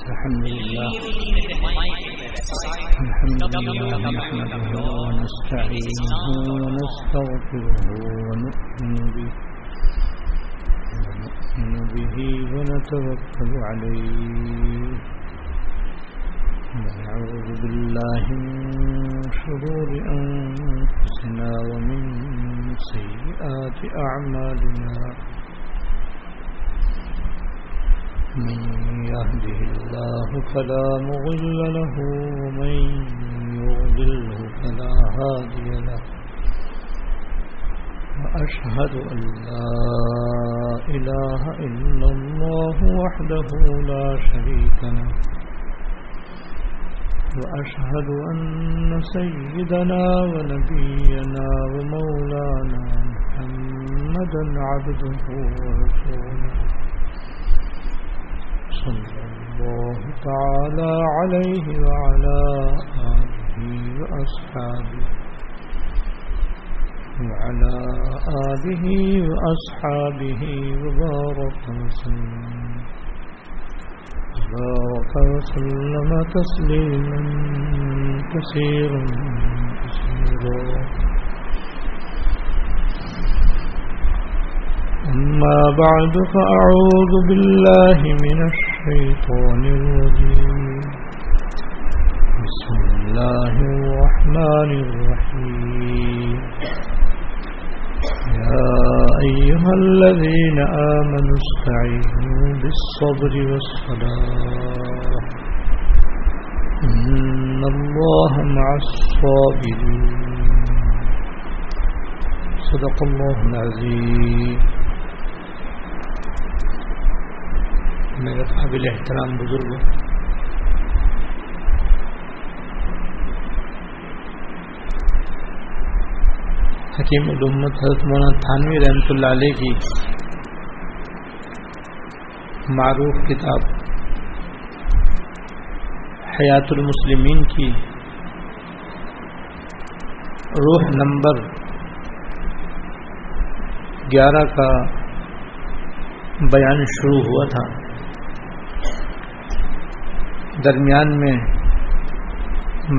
الحمد لله الحمد لله نحمده ونستعينه ونستغفره ونؤمن به ونتوكل عليه ونعوذ بالله من شرور أنفسنا ومن سيئات أعمالنا من يهده الله فلا مضل له ومن يضلله فلا هادي له وأشهد أن لا إله إلا الله وحده لا شريك له وأشهد أن سيدنا ونبينا ومولانا محمدا عبده ورسوله صلى الله تعالى عليه وعلى آله وأصحابه وبارك وسلم تسليما كثيرا أما بعد فأعوذ بالله من الشيطان الرجيم بسم الله الرحمن الرحيم يا أيها الذين آمنوا استعينوا بالصبر والصلاة إن الله مع الصابرين صدق الله العظيم. میرے قابل احترام بزرگوں، حکیم الامت حضرت مولانا تھانوی رحمۃ اللہ علیہ کی معروف کتاب حیات المسلمین کی روح نمبر 11 کا بیان شروع ہوا تھا. درمیان میں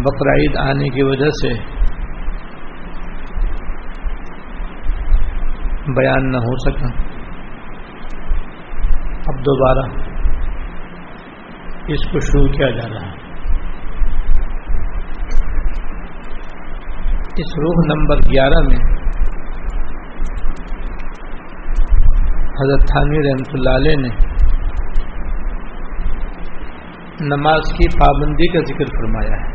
بقرعید آنے کی وجہ سے بیان نہ ہو سکا. اب دوبارہ اس کو شروع کیا جا رہا ہے. اس روح نمبر 11 میں حضرت تھانوی رحمۃ اللہ علیہ نے نماز کی پابندی کا ذکر فرمایا ہے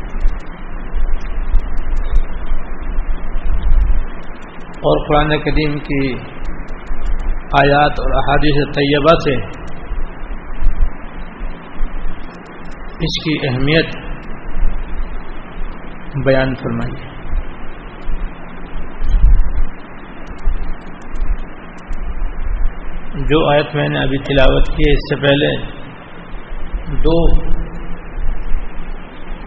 اور قرآن کریم کی آیات اور احادیث طیبہ سے اس کی اہمیت بیان فرمائی ہے. جو آیت میں نے ابھی تلاوت کی ہے، اس سے پہلے دو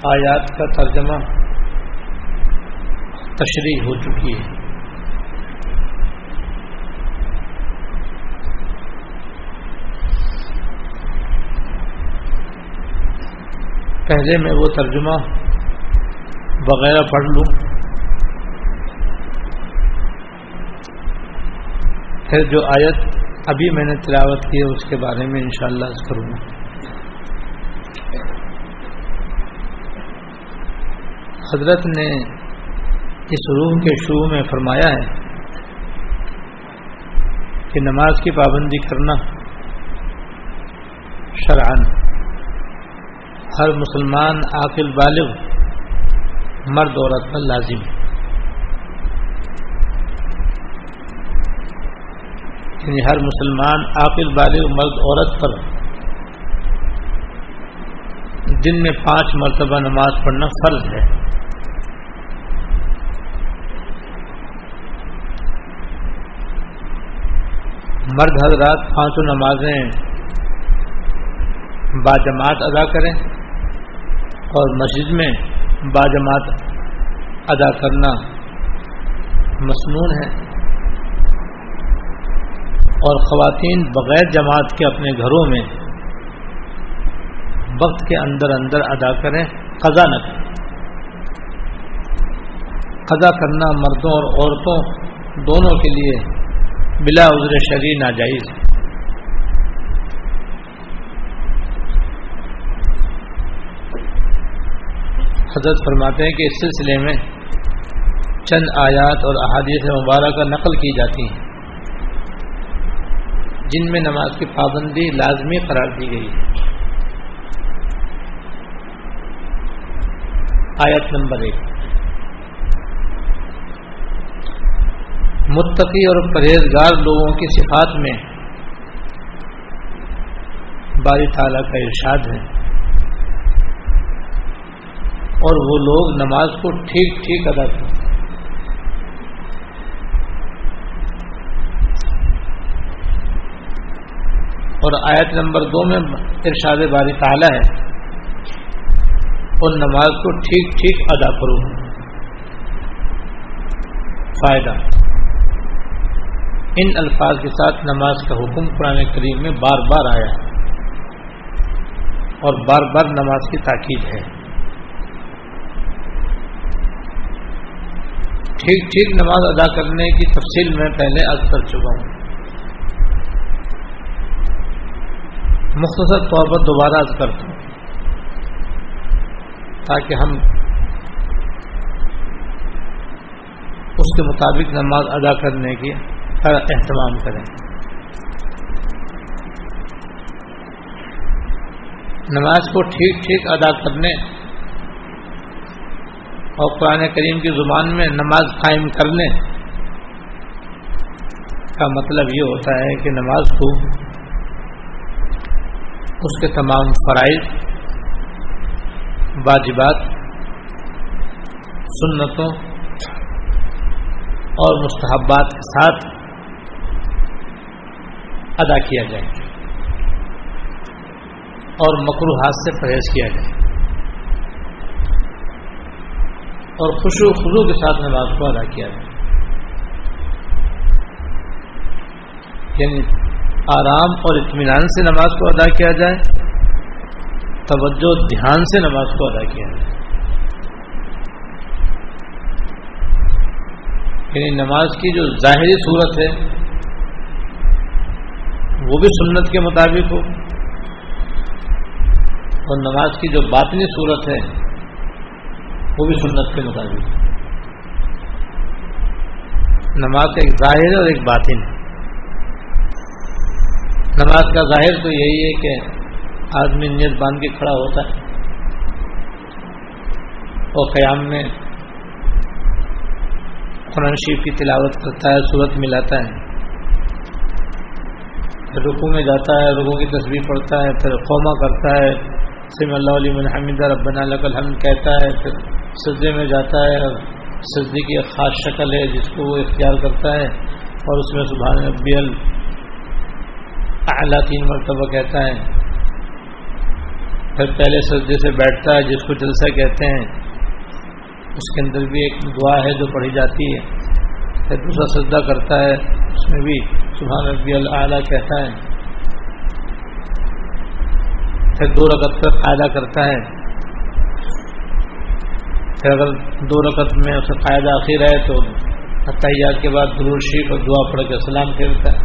آیات کا ترجمہ تشریح ہو چکی ہے. پہلے میں وہ ترجمہ وغیرہ پڑھ لوں، پھر جو آیت ابھی میں نے تلاوت کی ہے اس کے بارے میں انشاءاللہ عرض کروں گا. حضرت نے اس روح کے شروع میں فرمایا ہے کہ نماز کی پابندی کرنا شرعاً ہر مسلمان عاقل بالغ مرد عورت پر لازم ہے، یعنی ہر مسلمان عاقل بالغ مرد عورت پر دن میں 5 مرتبہ نماز پڑھنا فرض ہے. مرد حضرات 5 نمازیں باجماعت ادا کریں اور مسجد میں باجماعت ادا کرنا مسنون ہے، اور خواتین بغیر جماعت کے اپنے گھروں میں وقت کے اندر اندر ادا کریں، قضا نہ کریں۔ قضا کرنا مردوں اور عورتوں دونوں کے لیے بلا عذر شرعی ناجائز ہے۔ حضرت فرماتے ہیں کہ اس سلسلے میں چند آیات اور احادیث مبارکہ نقل کی جاتی ہیں جن میں نماز کی پابندی لازمی قرار دی گئی ہے۔ آیت نمبر 1، متقی اور پرہیزگار لوگوں کی صفات میں باری تعالیٰ کا ارشاد ہے، اور وہ لوگ نماز کو ٹھیک ٹھیک ادا کریں۔ اور آیت نمبر 2 میں ارشاد باری تعالیٰ ہے، اور نماز کو ٹھیک ٹھیک ادا کرو۔ فائدہ، ان الفاظ کے ساتھ نماز کا حکم قرآن کریم میں بار بار آیا اور بار بار نماز کی تاکید ہے۔ ٹھیک ٹھیک نماز ادا کرنے کی تفصیل میں پہلے عرض کر چکا ہوں، مختصر طور پر دوبارہ عرض کرتا ہوں تاکہ ہم اس کے مطابق نماز ادا کرنے کی اہتمام کریں۔ نماز کو ٹھیک ٹھیک ادا کرنے اور قرآن کریم کی زبان میں نماز قائم کرنے کا مطلب یہ ہوتا ہے کہ نماز کو اس کے تمام فرائض، واجبات، سنتوں اور مستحبات کے ساتھ ادا کیا جائے اور مکروہات سے پرہیز کیا جائے، اور خشوع و خضوع کے ساتھ نماز کو ادا کیا جائے، یعنی آرام اور اطمینان سے نماز کو ادا کیا جائے، توجہ دھیان سے نماز کو ادا کیا جائے۔ یعنی نماز کی جو ظاہری صورت ہے وہ بھی سنت کے مطابق ہو، اور نماز کی جو باطنی صورت ہے وہ بھی سنت کے مطابق ہو۔ نماز کا ایک ظاہر اور ایک باطن ہے۔ نماز کا ظاہر تو یہی ہے کہ آدمی نیت باندھ کے کھڑا ہوتا ہے اور قیام میں قرآن شریف کی تلاوت کرتا ہے، سورت ملاتا ہے، رکوع میں جاتا ہے، رکوع کی تسبیح پڑھتا ہے، پھر قومہ کرتا ہے، سمع اللہ لمن حمدہ، ربنا لک الحمد کہتا ہے، پھر سجدے میں جاتا ہے، اور سجدے کی ایک خاص شکل ہے جس کو وہ اختیار کرتا ہے، اور اس میں سبحان ربی الاعلیٰ 3 مرتبہ کہتا ہے۔ پھر پہلے سجدے سے بیٹھتا ہے جس کو جلسہ کہتے ہیں، اس کے اندر بھی ایک دعا ہے جو پڑھی جاتی ہے، پھر دوسرا سجدہ کرتا ہے، اس میں بھی سبحان ربی الاعلیٰ کہتا ہے، پھر 2 رکعت کا قاعدہ کرتا ہے، پھر اگر 2 رکعت میں اس کا قاعدہ اخیر ہے تو تحیات کے بعد درود شریف اور دعا پڑھ کے سلام پھیرتا ہے،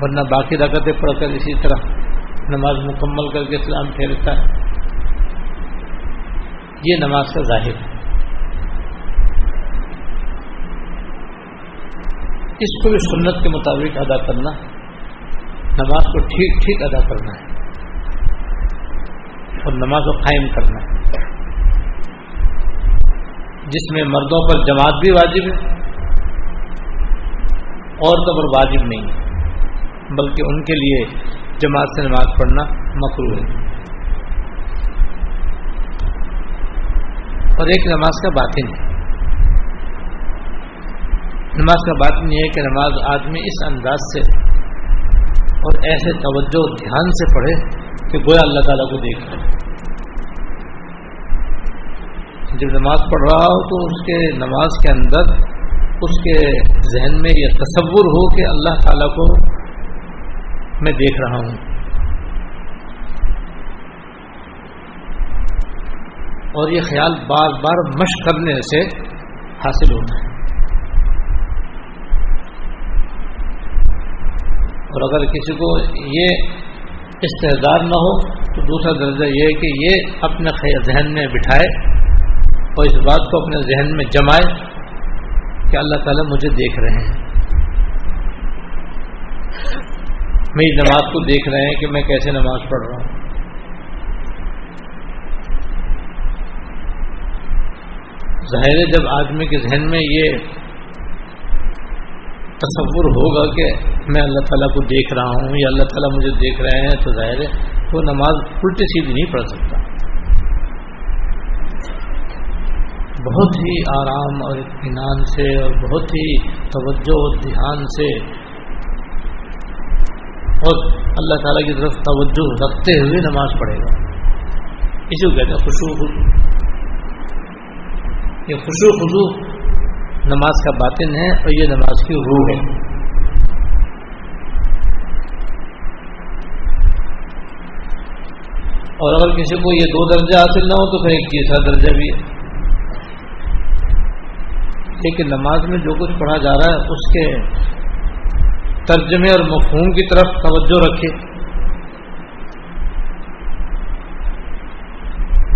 ورنہ باقی رکعتیں پڑھ کر اسی طرح نماز مکمل کر کے سلام پھیرتا ہے۔ یہ نماز کا ظاہر ہے۔ اس کو بھی سنت کے مطابق ادا کرنا، نماز کو ٹھیک ٹھیک ادا کرنا ہے اور نماز کو قائم کرنا ہے، جس میں مردوں پر جماعت بھی واجب ہے، عورتوں پر واجب نہیں ہے، بلکہ ان کے لیے جماعت سے نماز پڑھنا مکروہ ہے۔ اور ایک نماز کا باطن ہے۔ نماز کا بات نہیں ہے کہ نماز آدمی اس انداز سے اور ایسے توجہ دھیان سے پڑھے کہ گویا اللہ تعالیٰ کو دیکھ رہے۔ جب نماز پڑھ رہا ہو تو اس کے نماز کے اندر اس کے ذہن میں یہ تصور ہو کہ اللہ تعالیٰ کو میں دیکھ رہا ہوں، اور یہ خیال بار بار مشق کرنے سے حاصل ہوتا ہے. اور اگر کسی کو یہ استعداد نہ ہو تو دوسرا درجہ یہ ہے کہ یہ اپنے ذہن میں بٹھائے اور اس بات کو اپنے ذہن میں جمائے کہ اللہ تعالیٰ مجھے دیکھ رہے ہیں, میری نماز کو دیکھ رہے ہیں کہ میں کیسے نماز پڑھ رہا ہوں. ظاہر ہے جب آدمی کے ذہن میں یہ تصور ہوگا کہ میں اللہ تعالیٰ کو دیکھ رہا ہوں یا اللہ تعالیٰ مجھے دیکھ رہے ہیں, تو ظاہر ہے وہ نماز الٹی سیدھی نہیں پڑھ سکتا. بہت ہی آرام اور اطمینان سے اور بہت ہی توجہ اور دھیان سے اور اللہ تعالیٰ کی طرف توجہ رکھتے ہوئے نماز پڑھے گا. اسی کو کہتے ہیں خشوع. یہ خشوع خضوع نماز کا باطن ہے اور یہ نماز کی روح ہے. اور اگر کسی کو یہ دو درجہ حاصل نہ ہو تو پھر ایک تیسرا درجہ بھی ہے, لیکن نماز میں جو کچھ پڑھا جا رہا ہے اس کے ترجمے اور مفہوم کی طرف توجہ رکھے.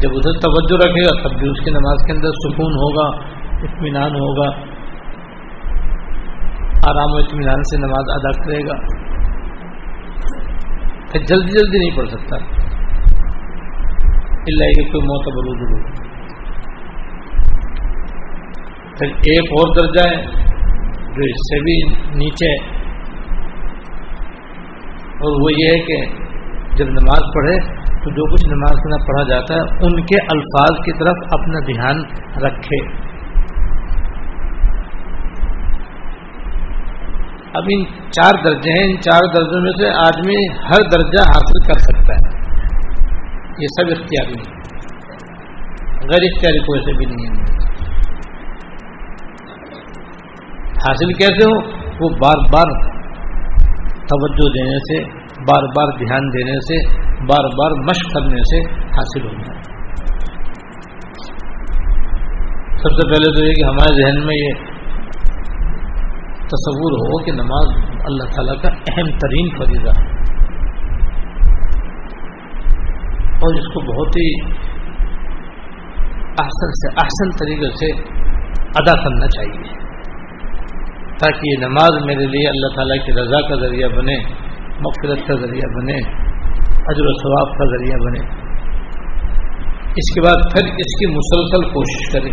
جب ادھر توجہ رکھے گا تب بھی اس کی نماز کے اندر سکون ہوگا, اطمینان ہوگا, آرام و اطمینان سے نماز ادا کرے گا. پھر جلدی جلدی نہیں پڑھ سکتا الا کہ کوئی معتبر وضو. پھر ایک اور درجہ ہے جو اس سے بھی نیچے, اور وہ یہ ہے کہ جب نماز پڑھے تو جو کچھ نماز میں پڑھا جاتا ہے ان کے الفاظ کی طرف اپنا دھیان رکھے. اب ان چار درجے ہیں, ان چار درجوں میں سے آدمی ہر درجہ حاصل کر سکتا ہے. یہ سب اختیاری ہے, غیر اختیاری کوئی سے بھی نہیں ہے. حاصل کیسے ہو؟ وہ بار بار توجہ دینے سے, بار بار دھیان دینے سے, بار بار مشق کرنے سے حاصل ہوتا ہے. سب سے پہلے تو یہ کہ ہمارے ذہن میں یہ تصور ہو کہ نماز اللہ تعالیٰ کا اہم ترین فریضہ ہے اور اس کو بہت ہی احسن سے احسن طریقے سے ادا کرنا چاہیے تاکہ یہ نماز میرے لیے اللہ تعالیٰ کی رضا کا ذریعہ بنے, مغفرت کا ذریعہ بنے, اجر و ثواب کا ذریعہ بنے. اس کے بعد پھر اس کی مسلسل کوشش کریں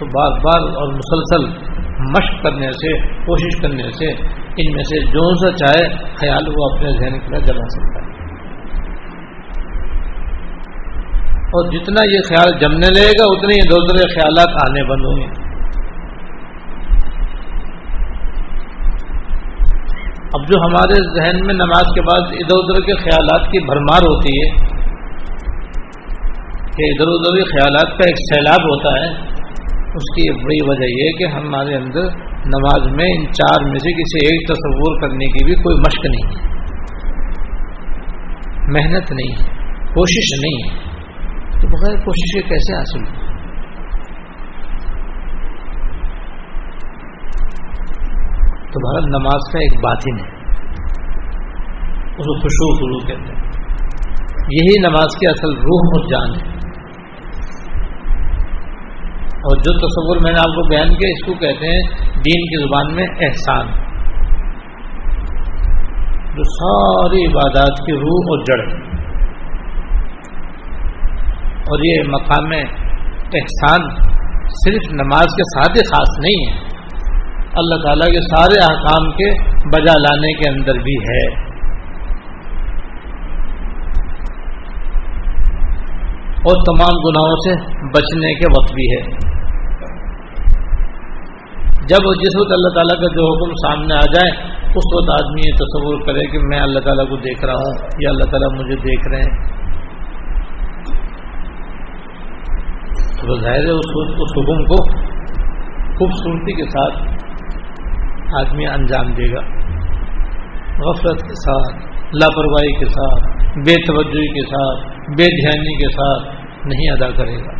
تو بار بار اور مسلسل مشق کرنے سے, کوشش کرنے سے ان میں سے جو سا چاہے خیال وہ اپنے ذہن کے اندر جما سکتا ہے. اور جتنا یہ خیال جمنے لگے گا اتنے ہی ادھر ادھر خیالات آنے بند ہوں گے. اب جو ہمارے ذہن میں نماز کے بعد ادھر ادھر کے خیالات کی بھرمار ہوتی ہے کہ ادھر ادھر کے خیالات کا ایک سیلاب ہوتا ہے, اس کی بڑی وجہ یہ ہے کہ ہمارے اندر نماز میں ان چار میں سے کسی ایک تصور کرنے کی بھی کوئی مشق نہیں ہے, محنت نہیں ہے, کوشش نہیں ہے. تو بغیر کوشش کیسے حاصل ہو؟ تو بھارت نماز کا ایک باطن ہے, اس کو خشوع خضوع کہتے ہیں. یہی نماز کی اصل روح اور جان ہے. اور جو تصور میں نے آپ کو بیان کیا اس کو کہتے ہیں دین کی زبان میں احسان, جو ساری عبادات کی روح اور جڑ ہے. اور یہ مقام احسان صرف نماز کے ساتھ ہی خاص نہیں ہے, اللہ تعالیٰ کے سارے احکام کے بجا لانے کے اندر بھی ہے. اور تمام گناہوں سے بچنے کے وقت بھی ہے. جب جس وقت اللہ تعالیٰ کا جو حکم سامنے آ جائے اس وقت آدمی یہ تصور کرے کہ میں اللہ تعالیٰ کو دیکھ رہا ہوں یا اللہ تعالیٰ مجھے دیکھ رہے ہیں. تو ظاہر ہے اس حکم کو خوبصورتی کے ساتھ آدمی انجام دے گا. غفلت کے ساتھ, لاپرواہی کے ساتھ, بے توجہی کے ساتھ, بے دھیانی کے ساتھ نہیں ادا کرے گا.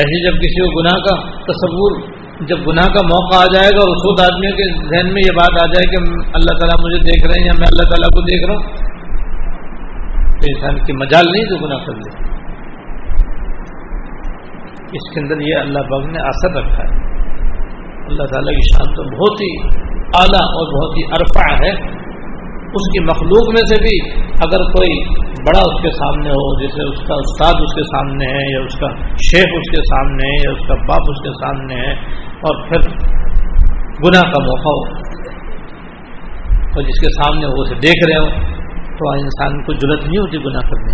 ایسے جب کسی کو گناہ کا تصور، جب گناہ کا موقع آ جائے گا اور اس خود آدمی کے ذہن میں یہ بات آ جائے کہ اللہ تعالیٰ مجھے دیکھ رہے ہیں یا میں اللہ تعالیٰ کو دیکھ رہا ہوں، تو انسان کی مجال نہیں تو گناہ کر لے. اس کے اندر یہ اللہ پاک نے اثر رکھا ہے. اللہ تعالیٰ کی شان تو بہت ہی اعلیٰ اور بہت ہی ارفع ہے. اس کی مخلوق میں سے بھی اگر کوئی بڑا اس کے سامنے ہو، جیسے اس کا استاد اس کے سامنے ہے، یا اس کا شیخ اس کے سامنے ہے، یا اس کا باپ اس کے سامنے ہے، اور پھر گناہ کا موقع ہو اور جس کے سامنے ہو اسے دیکھ رہے ہو، تو انسان کو جرأت نہیں ہوتی گناہ کرنے.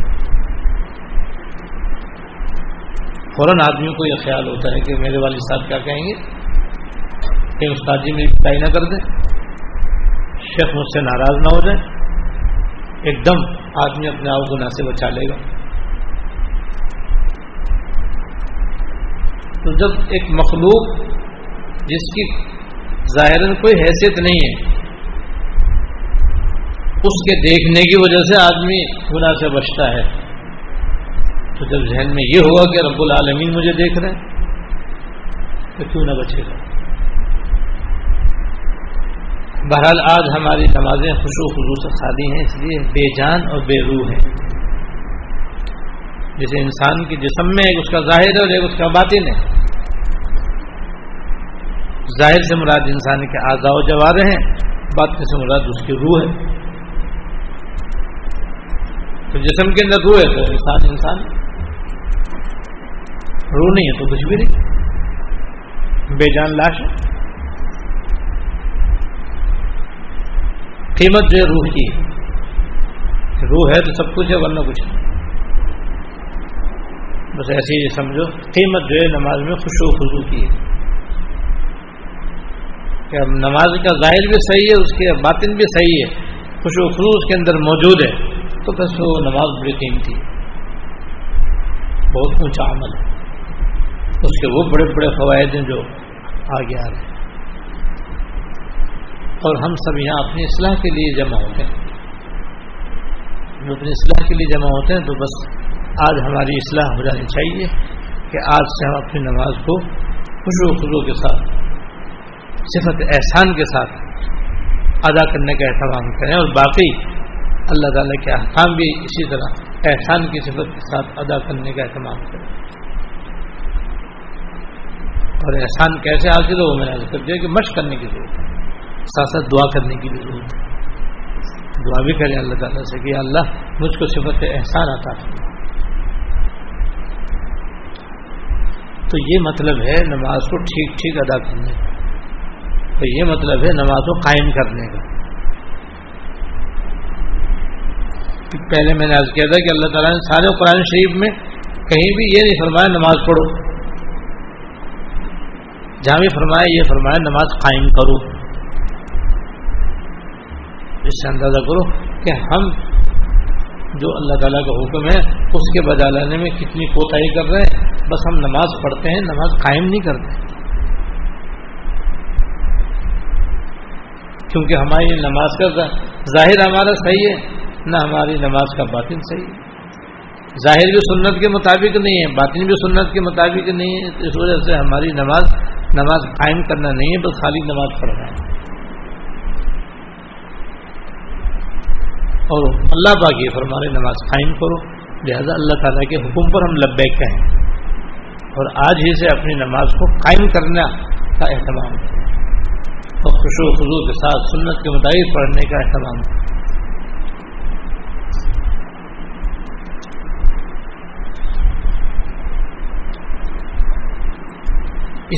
فوراً آدمیوں کو یہ خیال ہوتا ہے کہ میرے والد صاحب کیا کہیں گے کہ استاد جی میری پٹائی نہ کر دیں، شیخ مجھ سے ناراض نہ ہو جائے. ایک دم آدمی اپنے آپ گناہ سے بچا لے گا. تو جب ایک مخلوق جس کی ظاہراً کوئی حیثیت نہیں ہے، اس کے دیکھنے کی وجہ سے آدمی گناہ سے بچتا ہے، تو جب ذہن میں یہ ہوا کہ رب العالمین مجھے دیکھ رہے ہیں، تو کیوں نہ بچے گا. بہرحال آج ہماری نمازیں خشوع و خضوع سے خالی ہیں، اس لیے بے جان اور بے روح ہیں. جیسے انسان کے جسم میں ایک اس کا ظاہر ہے اور ایک اس کا باطن ہے. ظاہر سے مراد انسان کے اعضاء و جوارح ہیں، باطن سے مراد اس کی روح ہے. تو جسم کے اندر روح ہے تو انسان انسان، روح نہیں ہے تو کچھ بھی نہیں، بے جان لاش ہے. قیمت جو روح کی، روح ہے تو سب کچھ ہے ورنہ کچھ نہیں. بس ایسے ہی سمجھو قیمت جو ہے نماز میں خشوع و خضوع کی ہے. کہ نماز کا ظاہر بھی صحیح ہے، اس کے باطن بھی صحیح ہے، خشوع و خضوع اس کے اندر موجود ہے، تو بس وہ نماز بڑی قیمتی ہے، بہت اونچا عمل ہے. اس کے وہ بڑے بڑے فوائد ہیں جو آگے آ رہے ہیں. اور ہم سب یہاں اپنی اصلاح کے لیے جمع ہوتے ہیں. جو اپنی اصلاح کے لیے جمع ہوتے ہیں تو بس آج ہماری اصلاح ہو جانی چاہیے کہ آج سے ہم اپنی نماز کو خشوع و خضوع کے ساتھ، صفت احسان کے ساتھ ادا کرنے کا اہتمام کریں، اور باقی اللہ تعالیٰ کے احکام بھی اسی طرح احسان کی صفت کے ساتھ ادا کرنے کا اہتمام کریں. اور احسان کیسے حاصل ہو، میں نے عرض کر دیا کہ مشق کرنے کی ضرورت ہے، ساتھ ساتھ دعا کرنے کی ضرورت ہے. دعا بھی کریں اللہ تعالیٰ سے کہ اللہ مجھ کو صفت احسان عطا فرما. تو یہ مطلب ہے نماز کو ٹھیک ٹھیک ادا کرنے کا، تو یہ مطلب ہے نماز کو قائم کرنے کا. پہلے میں نے عرض کیا تھا کہ اللہ تعالیٰ نے سارے قرآن شریف میں کہیں بھی یہ نہیں فرمایا نماز پڑھو، جہاں بھی فرمایا یہ فرمایا نماز قائم کرو. اس سے اندازہ کرو کہ ہم جو اللہ تعالیٰ کا حکم ہے اس کے بجا لانے میں کتنی کوتاہی کر رہے ہیں. بس ہم نماز پڑھتے ہیں، نماز قائم نہیں کرتے، کیونکہ ہماری نماز کا ظاہر ہمارا صحیح ہے نہ ہماری نماز کا باطن صحیح ہے. ظاہر بھی سنت کے مطابق نہیں ہے، باطن بھی سنت کے مطابق نہیں ہے. اس وجہ سے ہماری نماز قائم کرنا نہیں ہے، بس خالی نماز پڑھنا ہے. اور اللہ پاک یہ فرما رہے نماز قائم کرو، لہذا اللہ تعالیٰ کے حکم پر ہم لبیک کہیں اور آج ہی سے اپنی نماز کو قائم کرنے کا اہتمام کریں اور خشوع و خضوع کے ساتھ سنت کے مطابق پڑھنے کا اہتمام کریں.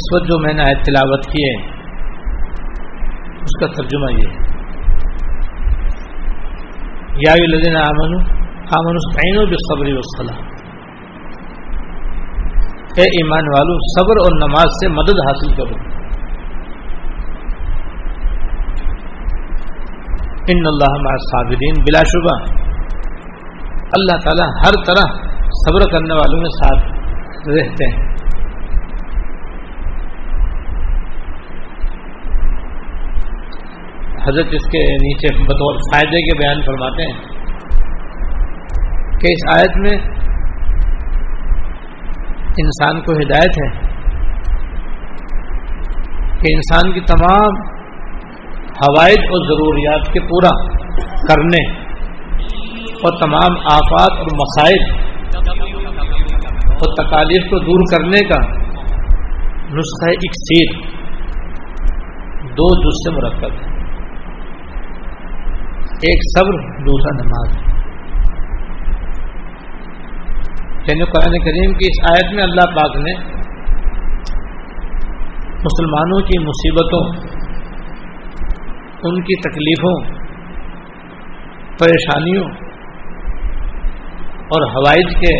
اس وقت جو میں نے آیت تلاوت کی ہے اس کا ترجمہ یہ ہے: یا ایھا الذین آمنوا استعینوا بالصبر والصلاۃ، اے ایمان والو صبر اور نماز سے مدد حاصل کرو. ان اللہ مع الصابرین، بلا شبہ اللہ تعالی ہر طرح صبر کرنے والوں میں ساتھ رہتے ہیں. حضرت اس کے نیچے بطور فائدے کے بیان فرماتے ہیں کہ اس آیت میں انسان کو ہدایت ہے کہ انسان کی تمام حوائج اور ضروریات کے پورا کرنے اور تمام آفات اور مصائب اور تکالیف کو دور کرنے کا نسخہ اکسیر دو جز سے مرکب ہے، ایک صبر، دوسرا نماز۔ یعنی قرآن کریم کی اس آیت میں اللہ پاک نے مسلمانوں کی مصیبتوں، ان کی تکلیفوں، پریشانیوں اور حوائج کے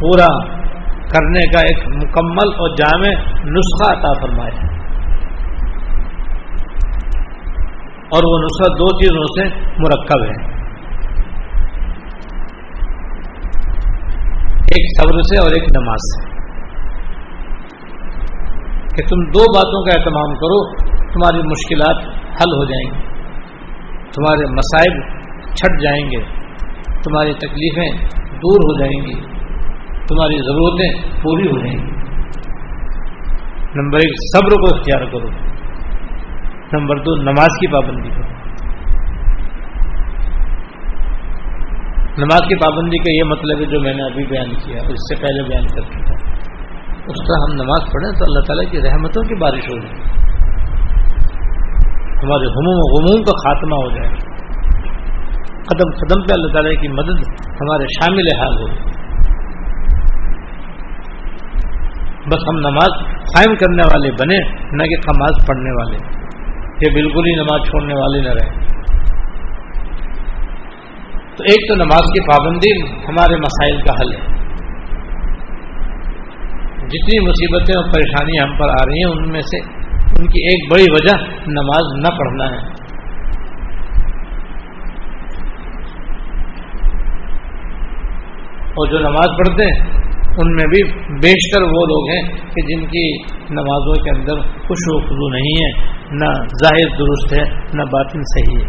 پورا کرنے کا ایک مکمل اور جامع نسخہ عطا فرمایا ہے، اور وہ نسخہ دو چیزوں سے مرکب ہے، ایک صبر سے اور ایک نماز سے، کہ تم دو باتوں کا اہتمام کرو تمہاری مشکلات حل ہو جائیں گی، تمہارے مسائل چھٹ جائیں گے، تمہاری تکلیفیں دور ہو جائیں گی، تمہاری ضرورتیں پوری ہو جائیں گی۔ نمبر ایک صبر کو اختیار کرو، نمبر دو نماز کی پابندی کرو۔ نماز کی پابندی کا یہ مطلب ہے جو میں نے ابھی بیان کیا، اس سے پہلے بیان کر چکا، اس طرح ہم نماز پڑھیں تو اللہ تعالیٰ کی رحمتوں کی بارش ہو جائے، ہمارے ہموم و غموم کا خاتمہ ہو جائے، قدم قدم پہ اللہ تعالیٰ کی مدد ہمارے شامل حال ہو۔ بس ہم نماز قائم کرنے والے بنے، نہ کہ نماز پڑھنے والے، یہ بالکل ہی نماز چھوڑنے والے نہ رہے۔ تو ایک تو نماز کی پابندی ہمارے مسائل کا حل ہے، جتنی مصیبتیں اور پریشانیاں ہم پر آ رہی ہیں ان میں سے ان کی ایک بڑی وجہ نماز نہ پڑھنا ہے۔ اور جو نماز پڑھتے ہیں ان میں بھی بیشتر وہ لوگ ہیں کہ جن کی نمازوں کے اندر خشوع و خضوع نہیں ہے، نہ ظاہر درست ہے نہ باطن صحیح ہے۔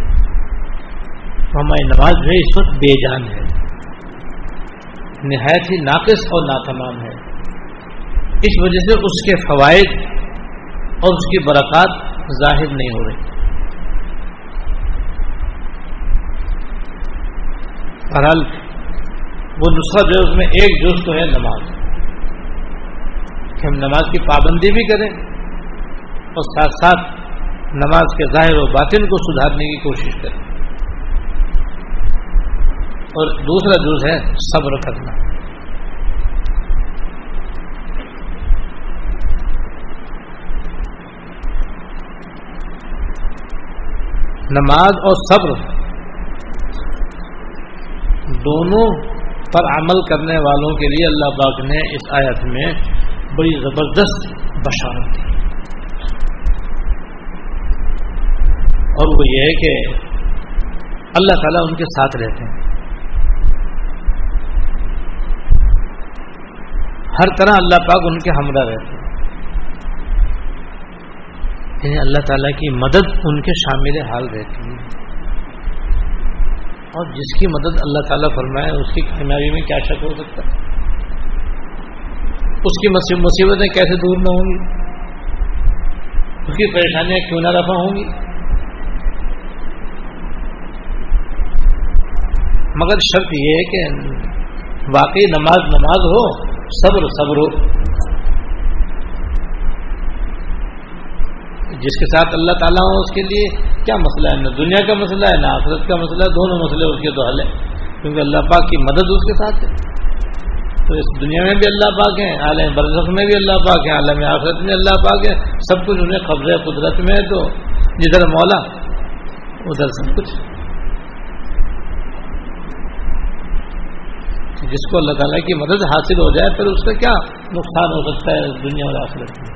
ہماری نماز جو ہے اس وقت بے جان ہے، نہایت ہی ناقص اور ناتمام ہے۔ اس وجہ سے اس کے فوائد اور اس کی برکات ظاہر نہیں ہو رہی۔ بہرحال وہ نسخہ جو ہے اس میں ایک جز تو ہے نماز، کہ ہم نماز کی پابندی بھی کریں اور ساتھ ساتھ نماز کے ظاہر و باطن کو سدھارنے کی کوشش کریں، اور دوسرا جز ہے صبر کرنا۔ نماز اور صبر دونوں پر عمل کرنے والوں کے لیے اللہ پاک نے اس آیت میں بڑی زبردست بشارت دی، اور وہ یہ ہے کہ اللہ تعالیٰ ان کے ساتھ رہتے ہیں، ہر طرح اللہ پاک ان کے ہمراہ رہتے ہیں، یعنی اللہ تعالیٰ کی مدد ان کے شامل حال رہتی ہے، اور جس کی مدد اللہ تعالیٰ فرمائے اس کی کامیابی میں کیا شک ہو سکتا ہے؟ اس کی مصیبتیں کیسے دور نہ ہوں گی، اس کی پریشانیاں کیوں نہ رفع ہوں گی؟ مگر شرط یہ ہے کہ واقعی نماز نماز ہو، صبر صبر ہو، جس کے ساتھ اللہ تعالیٰ ہو اس کے لیے کیا مسئلہ ہے؟ نہ دنیا کا مسئلہ ہے نہ آخرت کا مسئلہ ہے، دونوں مسئلے اس کے تو حل ہیں، کیونکہ اللہ پاک کی مدد اس کے ساتھ ہے۔ تو اس دنیا میں بھی اللہ پاک ہیں، عالم برزخ میں بھی اللہ پاک ہیں، عالم آخرت میں اللہ پاک ہیں، سب کچھ انہیں قبضہ قدرت میں ہے، تو جدھر مولا ادھر سب کچھ۔ جس کو اللہ تعالیٰ کی مدد حاصل ہو جائے پھر اس کا کیا نقصان ہو سکتا ہے دنیا اور آخرت میں؟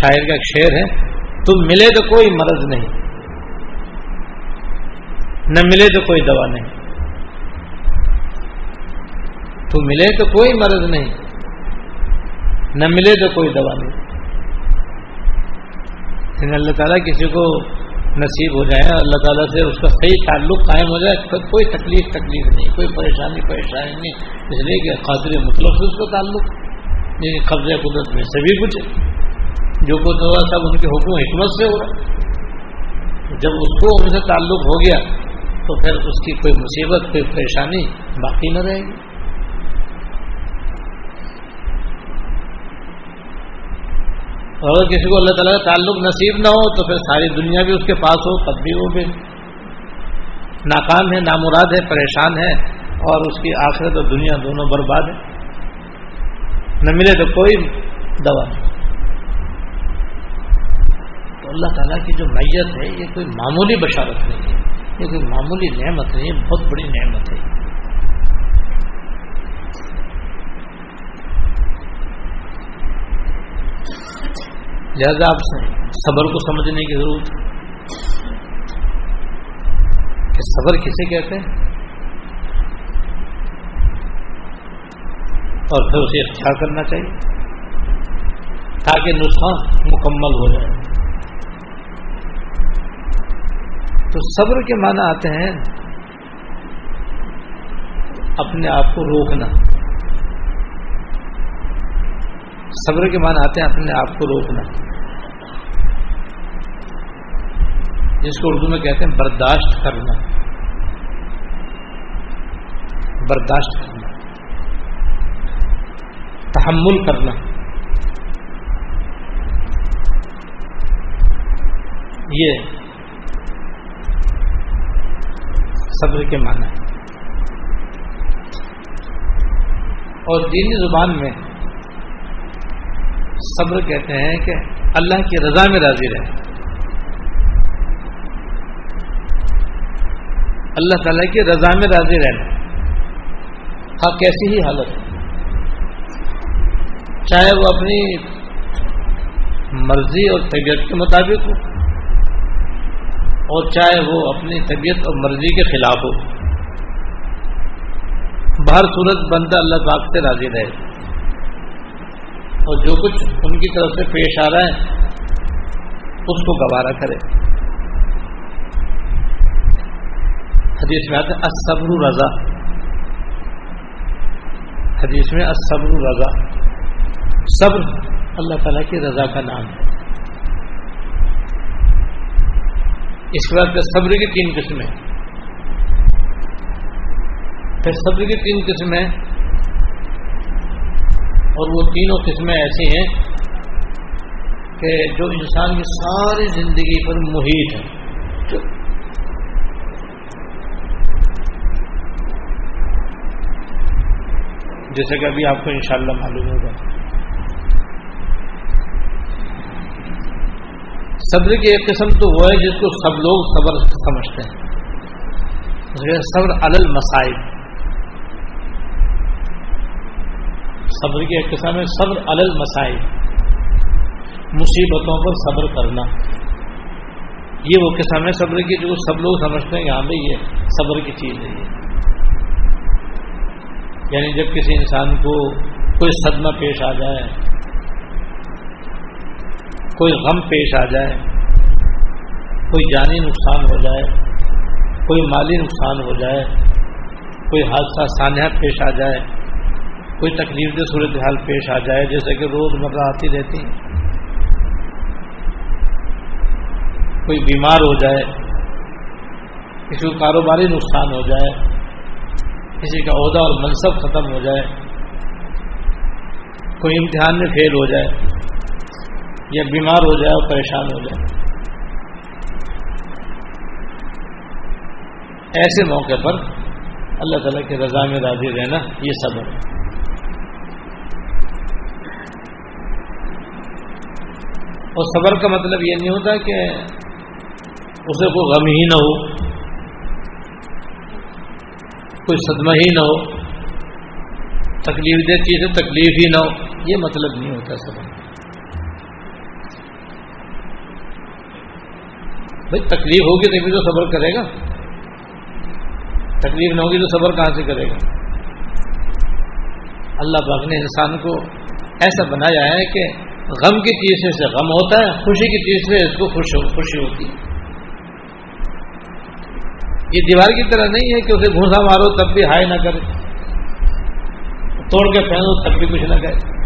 شاعر کا ایک شعر ہے، تم ملے تو کوئی مرض نہیں، نہ ملے تو کوئی دوا نہیں۔ تم ملے تو کوئی مرض نہیں، نہ ملے تو کوئی دوا نہیں، لیکن اللہ تعالیٰ کسی کو نصیب ہو جائے, اللہ تعالیٰ سے اس کا صحیح تعلق قائم ہو جائے, کوئی تکلیف نہیں, کوئی پریشانی نہیں, اس لیے کہ قادر مطلق سے اس کا تعلق, یعنی قبضہ قدرت میں سبھی کچھ جو کچھ ہوا سب ان کے حکم حکمت سے ہو رہا. جب اس کو ان سے تعلق ہو گیا تو پھر اس کی کوئی مصیبت کوئی پریشانی باقی نہ رہے گی. اور کسی کو اللہ تعالیٰ کا تعلق نصیب نہ ہو تو پھر ساری دنیا بھی اس کے پاس ہو تب بھی وہ بھی ناکام ہے, نامراد ہے, پریشان ہے, اور اس کی آخرت اور دنیا دونوں برباد ہے, نہ ملے تو کوئی دوا نہیں. تو اللہ تعالیٰ کی جو معیت ہے یہ کوئی معمولی بشارت نہیں ہے, یہ کوئی معمولی نعمت ہے, یہ بہت بڑی نعمت ہے. لہذا آپ صبر کو سمجھنے کی ضرورت ہے کہ صبر کسے کہتے ہیں, اور پھر اسے اختیار کرنا چاہیے تاکہ نقصان مکمل ہو جائے. تو صبر کے معنی آتے ہیں اپنے آپ کو روکنا, صبر کے معنی آتے ہیں اپنے آپ کو روکنا, جس کو اردو میں کہتے ہیں برداشت کرنا. برداشت کرنا, تحمل کرنا, یہ صبر کے معنی ہے. اور دینی زبان میں صبر کہتے ہیں کہ اللہ کی رضا میں راضی رہنا, اللہ تعالیٰ کی رضا میں راضی رہنا, ہاں کیسی ہی حالت ہے, چاہے وہ اپنی مرضی اور طبیعت کے مطابق ہو اور چاہے وہ اپنی طبیعت اور مرضی کے خلاف ہو, بہر صورت بندہ اللہ پاک سے راضی رہے, اور جو کچھ ان کی طرف سے پیش آ رہا ہے اس کو گوارا کرے. حدیث میں آتا ہے الصبر رضا, حدیث میں الصبر رضا, صبر اللہ تعالیٰ کی رضا کا نام ہے. اس کے بعد صبر کی تین قسمیں, پھر صبر کی تین قسمیں, اور وہ تینوں قسمیں ایسی ہیں کہ جو انسان کی ساری زندگی پر محیط ہے. جیسے کہ ابھی آپ کو انشاءاللہ معلوم ہوگا صبر کی ایک قسم تو وہ ہے جس کو سب لوگ صبر سمجھتے ہیں, صبر علی المصائب. صبر کی ایک قسم ہے صبر علی المصائب, مصیبتوں پر صبر کرنا, یہ وہ قسم ہے صبر کی جو سب لوگ سمجھتے ہیں کہ ہاں بھائی یہ صبر کی چیز ہے. یعنی جب کسی انسان کو کوئی صدمہ پیش آ جائے, کوئی غم پیش آ جائے, کوئی جانی نقصان ہو جائے, کوئی مالی نقصان ہو جائے, کوئی حادثہ سانحہ پیش آ جائے, کوئی تکلیف دہ صورتحال پیش آ جائے, جیسے کہ روز مرہ آتی رہتی, کوئی بیمار ہو جائے, کسی کو کاروباری نقصان ہو جائے, کسی کا عہدہ اور منصب ختم ہو جائے, کوئی امتحان میں فیل ہو جائے, یا بیمار ہو جائے اور پریشان ہو جائے, ایسے موقع پر اللہ تعالیٰ کی رضا میں راضی رہنا یہ صبر ہے. اور صبر کا مطلب یہ نہیں ہوتا کہ اسے کوئی غم ہی نہ ہو, کوئی صدمہ ہی نہ ہو, تکلیف دہ چیز ہے تکلیف ہی نہ ہو, یہ مطلب نہیں ہوتا صبر. بھائی تکلیف ہوگی تبھی تو صبر کرے گا, تکلیف نہ ہوگی تو صبر کہاں سے کرے گا. اللہ پاک نے انسان کو ایسا بنایا ہے کہ غم کی چیز سے غم ہوتا ہے, خوشی کی چیز سے اس کو خوشی ہوتی ہے. یہ دیوار کی طرح نہیں ہے کہ اسے گھونسا مارو تب بھی ہائے نہ کرے, توڑ کے پھینو تب بھی کچھ نہ کرے.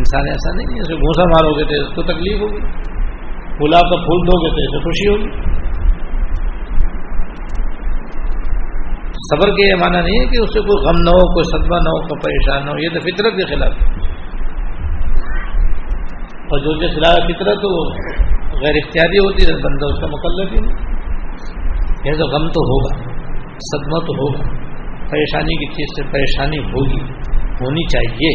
انسان ایسا نہیں ہے, اسے گھونسا مارو گے تو اس کو تکلیف ہوگی, گلاب کا پھول دو گے تو اسے خوشی ہوگی. صبر کے یہ معنی نہیں ہے کہ اس سے کوئی غم نہ ہو, کوئی صدمہ نہ ہو, کوئی پریشان نہ ہو, یہ تو فطرت کے خلاف ہے. اور جو جس خلاف فطرت ہو غیر اختیاری ہوتی ہے, بندہ اس کا مکلف ہی نہیں. یہ تو غم تو ہوگا, صدمہ تو ہوگا, پریشانی کی چیز سے پریشانی ہوگی, ہونی چاہیے.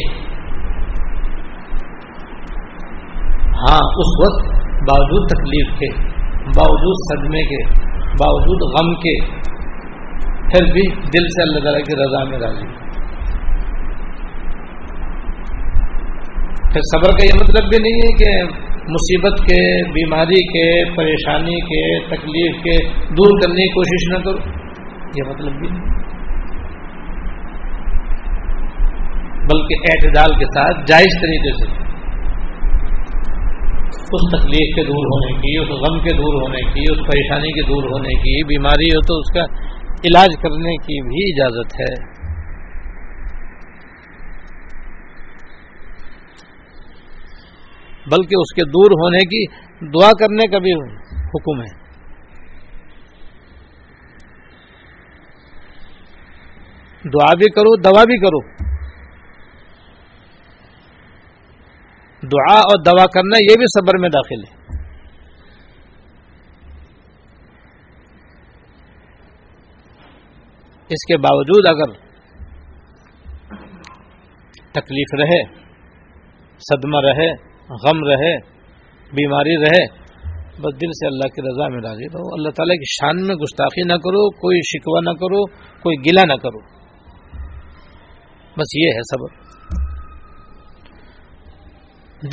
ہاں اس وقت باوجود تکلیف کے, باوجود صدمے کے, باوجود غم کے, پھر بھی دل سے اللہ تعالیٰ کی رضا میں راضی. پھر صبر کا یہ مطلب بھی نہیں ہے کہ مصیبت کے, بیماری کے, پریشانی کے, تکلیف کے دور کرنے کی کوشش نہ کرو, یہ مطلب بھی نہیں, بلکہ اعتدال کے ساتھ جائز طریقے سے اس تکلیف کے دور ہونے کی, اس غم کے دور ہونے کی, اس پریشانی کے دور ہونے کی, بیماری ہو تو اس کا علاج کرنے کی بھی اجازت ہے. بلکہ اس کے دور ہونے کی دعا کرنے کا بھی حکم ہے. دعا بھی کرو, دوا بھی کرو. دعا اور دوا کرنا یہ بھی صبر میں داخل ہے. اس کے باوجود اگر تکلیف رہے, صدمہ رہے, غم رہے, بیماری رہے, بس دل سے اللہ کی رضا میں راضی رہو. اللہ تعالیٰ کی شان میں گستاخی نہ کرو, کوئی شکوہ نہ کرو, کوئی گلہ نہ کرو. بس یہ ہے صبر.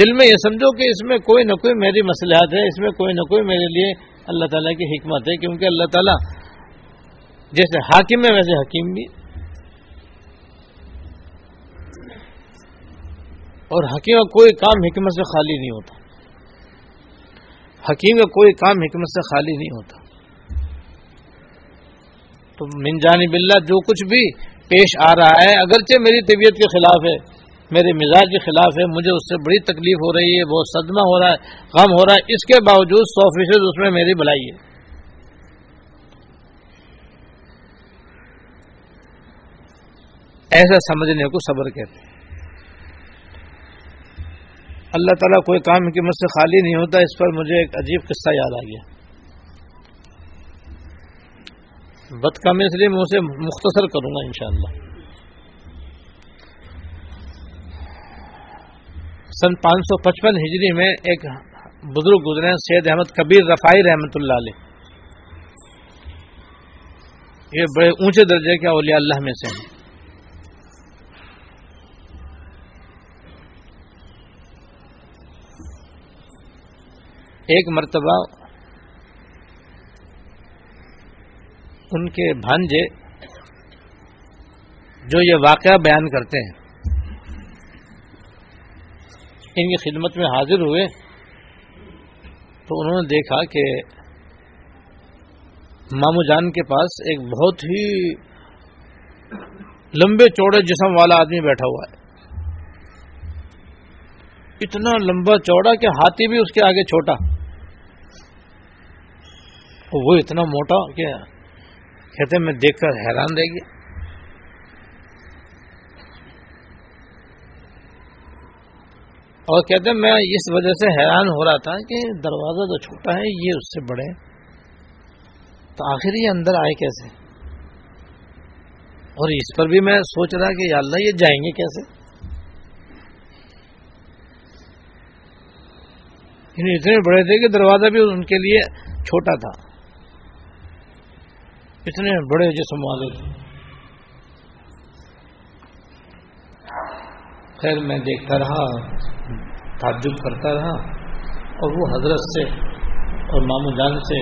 دل میں یہ سمجھو کہ اس میں کوئی نہ کوئی میری مصلحت ہے, اس میں کوئی نہ کوئی میرے لیے اللہ تعالیٰ کی حکمت ہے. کیونکہ اللہ تعالیٰ جیسے حاکم ہے ویسے حکیم بھی, اور حکیم کا کوئی کام حکمت سے خالی نہیں ہوتا. حکیم کا کوئی کام حکمت سے خالی نہیں ہوتا. تو من جانب اللہ جو کچھ بھی پیش آ رہا ہے, اگرچہ میری طبیعت کے خلاف ہے, میرے مزاج کے خلاف ہے, مجھے اس سے بڑی تکلیف ہو رہی ہے, بہت صدمہ ہو رہا ہے, غم ہو رہا ہے, اس کے باوجود 100% اس میں میری بھلائی ہے. ایسا سمجھنے کو صبر کہتے ہیں. اللہ تعالیٰ کوئی کام کی مجھ سے خالی نہیں ہوتا. اس پر مجھے ایک عجیب قصہ یاد آ گیا. بدکا میں اس لیے میں اسے مختصر کروں گا انشاءاللہ. سن 555 ہجری میں ایک بزرگ گزرے, سید احمد کبیر رفائی رحمۃ اللہ علیہ. یہ بڑے اونچے درجے کے اولیاء اللہ میں سے ہیں. ایک مرتبہ ان کے بھانجے جو یہ واقعہ بیان کرتے ہیں ان کی خدمت میں حاضر ہوئے, تو انہوں نے دیکھا کہ مامو جان کے پاس ایک بہت ہی لمبے چوڑے جسم والا آدمی بیٹھا ہوا ہے. اتنا لمبا چوڑا کہ ہاتھی بھی اس کے آگے چھوٹا, وہ اتنا موٹا کہ کہتے میں دیکھ کر حیران رہ گیا. اور کہتے میں اس وجہ سے حیران ہو رہا تھا کہ دروازہ تو چھوٹا ہے, یہ اس سے بڑے, تو آخر یہ اندر آئے کیسے؟ اور اس پر بھی میں سوچ رہا کہ یا اللہ یہ جائیں گے کیسے؟ اتنے بڑے تھے کہ دروازہ بھی ان کے لیے چھوٹا تھا. اتنے بڑے جسم والے تھے. خیر میں دیکھتا رہا, تعجب کرتا رہا, اور وہ حضرت سے اور مامو جان سے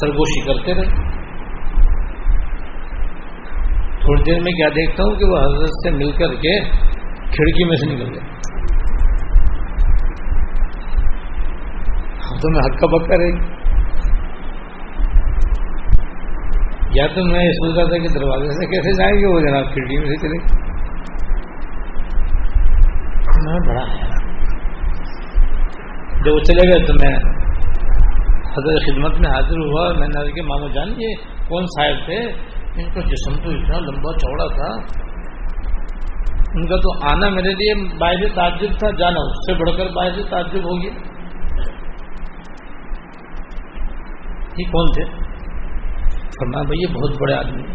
سرگوشی کرتے رہے. تھوڑی دیر میں کیا دیکھتا ہوں کہ وہ حضرت سے مل کر کے کھڑکی میں سے نکل گئے. تمہیں ہکا بکا رہے گی. یا تو میں یہ سوچ رہا تھا کہ دروازے سے کیسے جائیں گے وہ جناب کھڑکی میں سے چلے گی. میں بڑا حیران جب وہ چلے گئے تو میں حضرت خدمت میں حاضر ہوا. میں نے کہا کہ مامو جان یہ کون صاحب تھے؟ ان کا جسم تو اتنا لمبا چوڑا تھا, ان کا تو آنا میرے لیے باعث تعجب تھا, جانا اس سے بڑھ کر باعث تعجب ہو گیا. یہ کون تھے؟ فرمایا بھائی یہ بہت بڑے آدمی ہیں,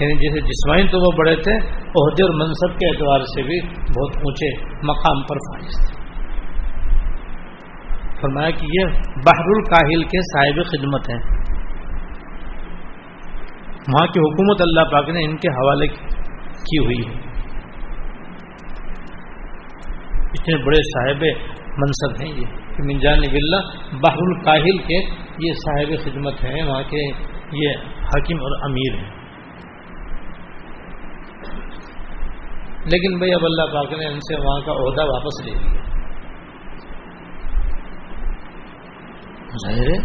یعنی جیسے جسمانی تو وہ بڑے تھے, عہدے اور منصب کے اعتبار سے بھی بہت اونچے مقام پر فائز تھے. فرمایا کہ یہ بحر الکاہل کے صاحب خدمت ہیں, وہاں کی حکومت اللہ پاک نے ان کے حوالے کی ہوئی ہے. اتنے بڑے صاحب منصب ہیں یہ کہ من جانب اللہ بحر الکاہل کے یہ صاحب خدمت ہیں, وہاں کے یہ حاکم اور امیر ہیں. لیکن بھئی اب اللہ پاک نے ان سے وہاں کا عہدہ واپس لے لیا. ظاہر ہے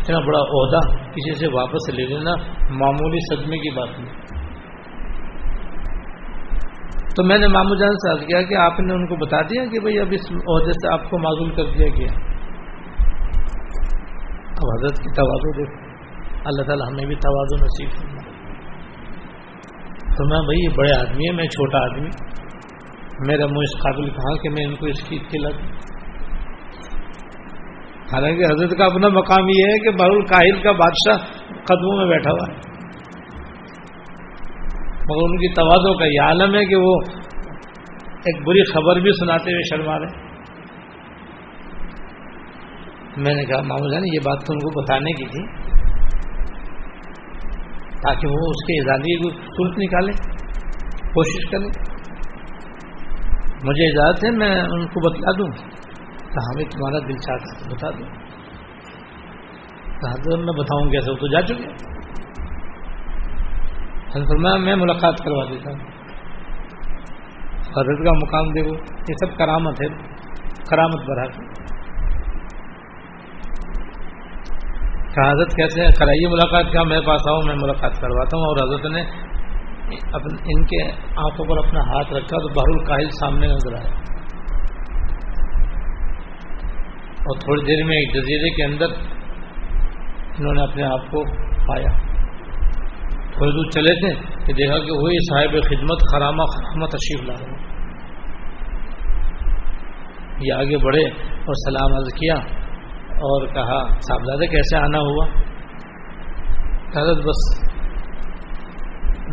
اتنا بڑا عہدہ کسی سے واپس لے لینا معمولی صدمے کی بات نہیں. تو میں نے مامو جان سے عرض کیا کہ آپ نے ان کو بتا دیا کہ بھئی اب اس عہدے سے آپ کو معذول کر دیا گیا. اب حضرت کی تواضع دیکھو, اللہ تعالی ہمیں بھی تواضع نصیب فرمائے. تو میں بھئی یہ بڑے آدمی ہے, میں چھوٹا آدمی, میرا منہ اس قابل کہا کہ میں ان کو اس کی اطلاع دوں. حالانکہ حضرت کا اپنا مقام یہ ہے کہ بحر الکاہل کا بادشاہ قدموں میں بیٹھا ہوا ہے, مگر ان کی تواضع کا یہ عالم ہے کہ وہ ایک بری خبر بھی سناتے ہوئے شرما رہے ہیں. میں نے کہا مامو جان یہ بات تو ان کو بتانے کی تھی تاکہ وہ اس کے اجازے کو صورت نکالے, کوشش کریں. مجھے اجازت ہے میں ان کو بتلا دوں؟ کہا ہمیں تمہارا دل چاہتا ہے بتا دوں. کہا تو میں بتاؤں گا, سب تو جا چکے. فرمایا میں ملاقات کروا دیتا ہوں. حضرت کا مقام دیکھو, یہ سب کرامت ہے, کرامت بڑھا کے. حضرت کہتے ہیں کرائیے ملاقات, کا میرے پاس آؤ میں ملاقات کرواتا ہوں. اور حضرت نے ان کے آنکھوں پر اپنا ہاتھ رکھا تو بحر الکاہل سامنے نظر آیا, اور تھوڑی دیر میں ایک جزیرے کے اندر انہوں نے اپنے آپ کو پایا. تھوڑی دور چلے تھے کہ دیکھا کہ وہی صاحب خدمت خرامہ خرامہ تشریف لا رہے ہیں. یہ آگے بڑھے اور سلام عرض کیا اور کہا صاحبزادے کیسے آنا ہوا؟ حضرت بس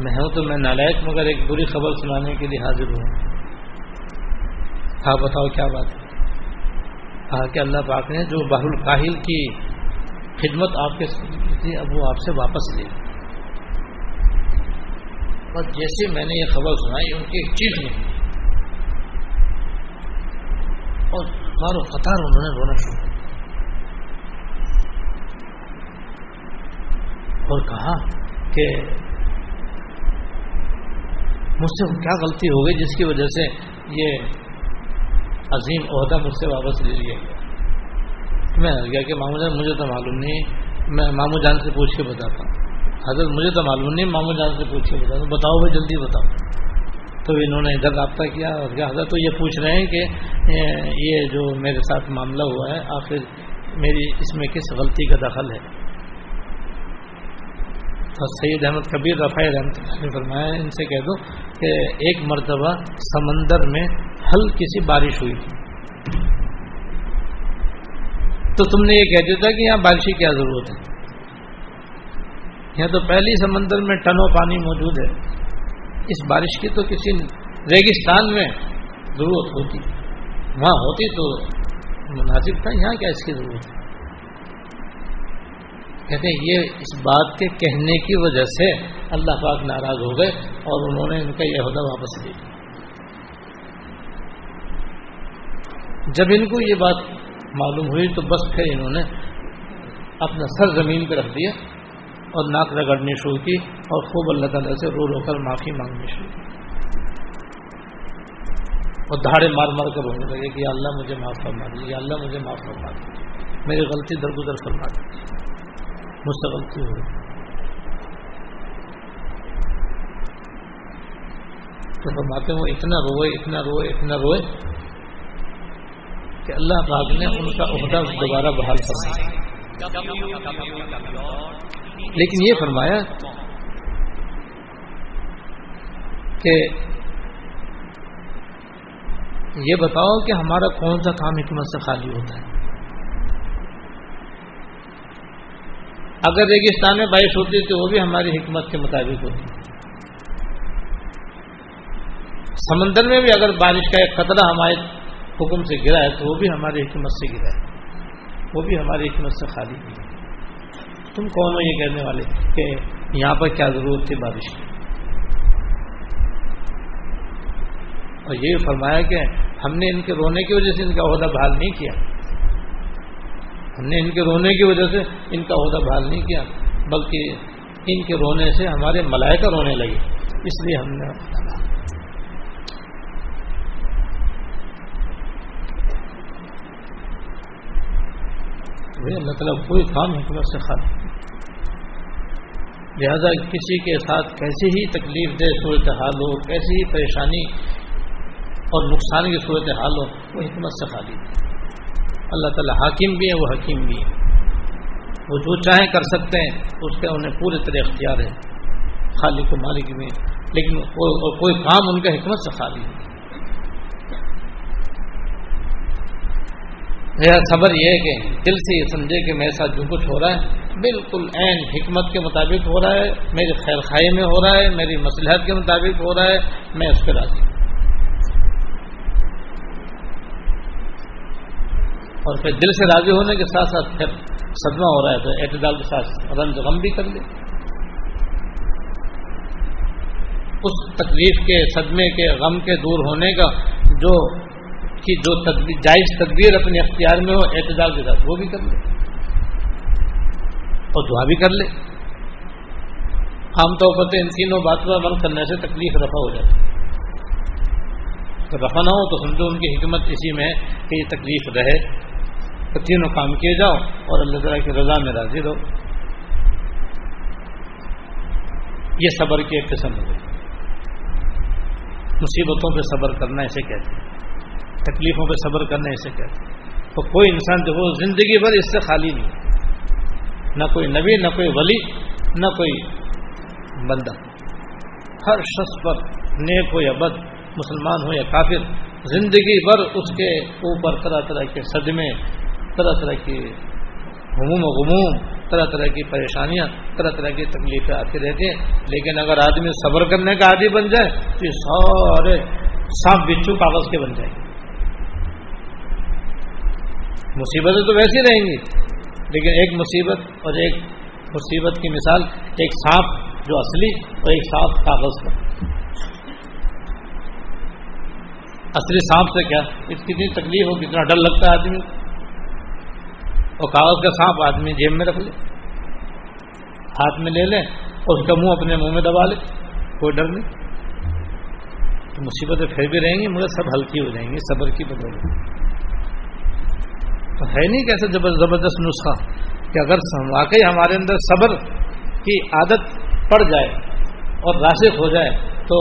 میں ہوں تو میں نالائق, مگر ایک بری خبر سنانے کے لیے حاضر ہوں. کہا بتاؤ کیا بات ہے؟ کہا کہ اللہ پاک نے جو بحر الکاہل کی خدمت آپ کے ساتھ کی تھی اب وہ آپ سے واپس لے. اور جیسے میں نے یہ خبر سنائی ان کی ایک چیخ نکلی اور خار و قطار انہوں نے رونا شروع کیا اور کہا کہ مجھ سے کیا غلطی ہو گئی جس کی وجہ سے یہ عظیم عہدہ مجھ سے واپس لے لیا گیا. میں کہا کہ مامو جان مجھے تو معلوم نہیں, میں مامو جان سے پوچھ کے بتاتا ہوں. حضرت مجھے تو معلوم نہیں, مامو جان سے پوچھ کے بتاتا ہوں. بتاؤ بھائی جلدی بتاؤ. تو انہوں نے ادھر رابطہ کیا اور کہا حضرت تو یہ پوچھ رہے ہیں کہ یہ جو میرے ساتھ معاملہ ہوا ہے آخر میری اس میں کس غلطی کا دخل ہے. سید احمد کبیر رفاعی رحمۃ اللہ نے فرمایا ان سے کہہ دو کہ ایک مرتبہ سمندر میں ہلکی سی بارش ہوئی تو تم نے یہ کہہ دیا تھا کہ یہاں بارش کی کیا ضرورت ہے, یہاں تو پہلے ہی سمندر میں ٹنوں پانی موجود ہے, اس بارش کی تو کسی ریگستان میں ضرورت ہوتی, وہاں ہوتی تو مناسب تھا, یہاں کیا اس کی ضرورت ہے. کہتے ہیں یہ اس بات کے کہنے کی وجہ سے اللہ پاک ناراض ہو گئے اور انہوں نے ان کا یہ عہدہ واپس لے لیا. جب ان کو یہ بات معلوم ہوئی تو بس پھر انہوں نے اپنا سر زمین پہ رکھ دیا اور ناک رگڑنی شروع کی اور خوب اللہ تعالیٰ سے رو رو کر معافی مانگنی شروع کی. اور دھاڑے مار مار کر رونے لگے کہ یا اللہ مجھے معاف فرما دیجیے، یا اللہ مجھے معاف فرما دیجیے، میری غلطی درگزر فرما دیجیے، مجھ سے غلطی ہو گئی۔ تو فرماتے ہیں وہ اتنا روئے اتنا روئے اتنا روئے کہ اللہ پاک نے ان کا عہدہ دوبارہ بحال فرمایا، لیکن یہ فرمایا کہ یہ بتاؤ کہ ہمارا کون سا کام حکمت سے خالی ہوتا ہے؟ اگر ریگستان میں بارش ہوتی تو وہ بھی ہماری حکمت کے مطابق ہوتی، سمندر میں بھی اگر بارش کا ایک قطرہ ہمارے حکم سے گرا ہے تو وہ بھی ہماری حکمت سے گرا ہے، وہ بھی ہماری حکمت سے خالی نہیں ہے۔ تم کون ہو یہ کہنے والے کہ یہاں پر کیا ضرورت تھی بارش کی؟ اور یہ فرمایا کہ ہم نے ان کے رونے کی وجہ سے ان کا عہدہ بحال نہیں کیا، ہم نے ان کے رونے کی وجہ سے ان کا عہدہ بحال نہیں کیا، بلکہ ان کے رونے سے ہمارے ملائکہ رونے لگے، اس لیے ہم نے۔ اللہ تعالیٰ کوئی کام حکمت سے خالی، لہذا کسی کے ساتھ کیسی ہی تکلیف دہ صورتحال ہو، کیسی ہی پریشانی اور نقصان کی صورتحال ہو، وہ حکمت سے خالی ہے۔ اللہ تعالیٰ حاکم بھی ہے، وہ حکیم بھی ہے، وہ جو چاہیں کر سکتے ہیں، اس کا انہیں پورے طرح اختیار ہے، خالق و مالک بھی، لیکن کوئی کام ان کا حکمت سے خالی ہے۔ یہ صبر یہ ہے کہ دل سے یہ سمجھے کہ میرے ساتھ جو کچھ ہو رہا ہے بالکل عین حکمت کے مطابق ہو رہا ہے، میری خیر خواہ میں ہو رہا ہے، میری مصلحت کے مطابق ہو رہا ہے، میں اس پہ راضی ہوں۔ اور پھر دل سے راضی ہونے کے ساتھ ساتھ پھر صدمہ ہو رہا ہے تو اعتدال کے ساتھ رنج غم بھی کر لے، اس تکلیف کے صدمے کے غم کے دور ہونے کا جو تدبیر، جائز تدبیر اپنے اختیار میں ہو اعتدال کے ساتھ وہ بھی کر لے، اور دعا بھی کر لے۔ عام طور پر تو ان تینوں باتوں پر عمل کرنے سے تکلیف رفع ہو جاتی ہے، تو رفع نہ ہو تو سمجھو ان کی حکمت اسی میں ہے کہ یہ تکلیف رہے، تینوں کام کیے جاؤ اور اللہ تعالیٰ کی رضا میں راضی رہو۔ یہ صبر کی ایک قسم ہے، مصیبتوں پہ صبر کرنا اسے کہتے ہیں، تکلیفوں پہ صبر کرنا اسے کہتے ہیں۔ تو کوئی انسان جو ہو زندگی بھر اس سے خالی نہیں، نہ کوئی نبی، نہ کوئی ولی، نہ کوئی بندہ، ہر شخص پر نیک ہو یا بد، مسلمان ہو یا کافر، زندگی بھر اس کے اوپر طرح طرح کے صدمے، طرح طرح کے ہموم و غموم، طرح طرح کی پریشانیاں، طرح طرح کی تکلیفیں آتی رہتی ہیں۔ لیکن اگر آدمی صبر کرنے کا عادی بن جائے تو یہ سارے سانپ بچھو کاغذ کے بن جائیں گے، مصیبتیں تو ویسی رہیں گی، لیکن ایک مصیبت اور ایک مصیبت کی مثال ایک سانپ جو اصلی اور ایک سانپ کاغذ کا۔ اصلی سانپ سے کیا کتنی تکلیف ہو، کتنا ڈر لگتا ہے آدمی، اور کاغذ کا سانپ آدمی جیب میں رکھ لے، ہاتھ میں لے لے اور اس کا منہ اپنے منہ میں دبا لے، کوئی ڈر نہیں۔ تو مصیبتیں پھر بھی رہیں گی مگر سب ہلکی ہو جائیں گی صبر کی بدولت۔ تو ہے نہیں کیسا زبردست نسخہ کہ اگر واقعی ہمارے اندر صبر کی عادت پڑ جائے اور راسخ ہو جائے تو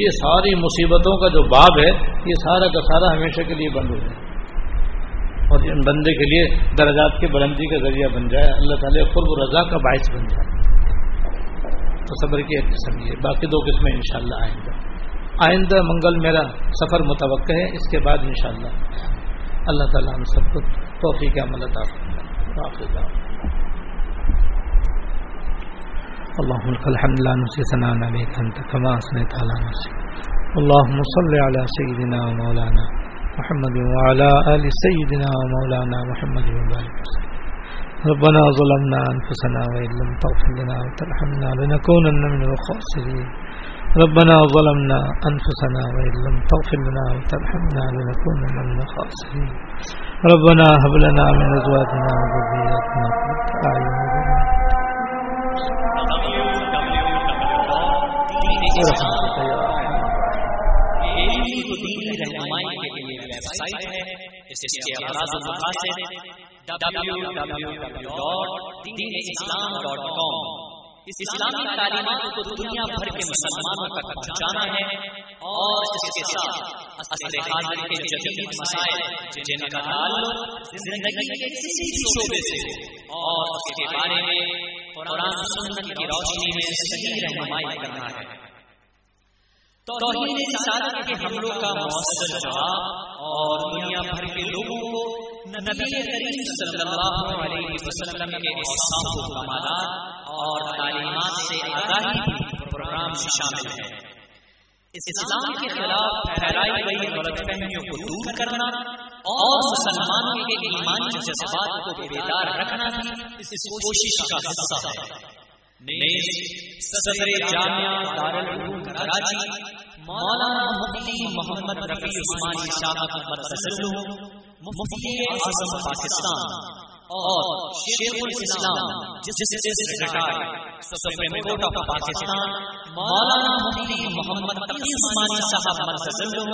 یہ ساری مصیبتوں کا جو باب ہے یہ سارا کا سارا ہمیشہ کے لیے بند ہو جائے، اور ان بندے کے لیے درجات کی بلندی کا ذریعہ بن جائے، اللہ تعالیٰ قرب و رضا کا باعث بن جائے۔ تو صبر کی ایک قسم یہ، باقی دو قسمیں انشاءاللہ آئندہ منگل میرا سفر متوقع ہے، اس کے بعد انشاءاللہ اللہ تعالیٰ ہم سب کو توفیق عمل عطا فرمائے۔ اللهم لك الحمد لا نحصي ثناء عليك انت كما اثنيت على نفسك، اللهم صل على سيدنا ومولانا محمد وعلى ال سيدنا ومولانا محمد وبارك وسلم، ربنا ظلمنا انفسنا وان لم تغفر لنا وترحمنا لنكونن من الخاسرين، ربنا ظلمنا انفسنا وان لم تغفر لنا وترحمنا لنكونن من الخاسرين، ربنا هب لنا من ازواجنا وذرياتنا قرة اعين تو دینی رہنمائی کے لیے ویب سائٹ ہے جس کے اغراض و مقاصد www.dinislam.com اسلامی تعلیمات کو دنیا بھر کے مسلمانوں تک پہنچانا ہے اور اس کے ساتھ عصر حاضر کے جدید مسائل جن کا تعلق زندگی کے کسی بھی شعبے سے اور اس کے بارے میں قرآن سنت کی روشنی میں صحیح رہنمائی کرنا ہے۔ توحید رسالت کے حملوں کا مؤثر جواب اور دنیا بھر کے لوگوں کو نبی کریم صلی اللہ علیہ وسلم کے اوصاف و کمالات اور تعلیمات سے آگاہی بھی پروگرام میں شامل ہے۔ اسلام کے خلاف پھیلائی گئی غلط فہمیوں کو دور کرنا اور مسلمانوں کے ایمانی جذبات کو بیدار رکھنا بھی اس کوشش کا حصہ ہے۔ صدر جامعہ دارالعلوم کراچی مولانا مفتی محمد رفیع عثمان شاہ برسلو، مفتی اعظم پاکستان اور شیخ الاسلام justice retired supreme court of Pakistan مولانا مفتی محمد رفیع عثمان شاہ برسلو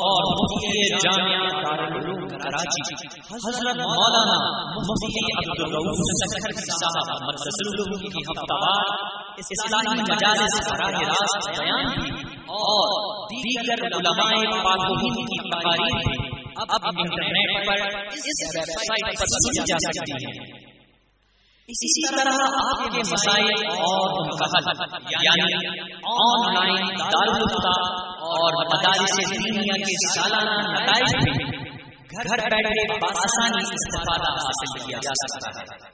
اور مفتی جامعہ دارالعلوم کراچی حضرت مولانا مفتی عبدالرؤوف سکر صاحب مرسلو کی ہفتہ وار اسلامی مجالس براہ راست بیان بھی اور دیگر علماء پاک و ہند کی تقاریر بھی اب انٹرنیٹ پر اس ویب سائٹ پر سنی جا سکتی ہے۔ اسی طرح آپ کے مسائل اور ان کا حل یعنی آن لائن دارالفتہ اور مدارس دینیہ کے سالانہ نتائج بھی گھر بیٹھے بآسانی استفادہ حاصل کیا جا سکتا ہے۔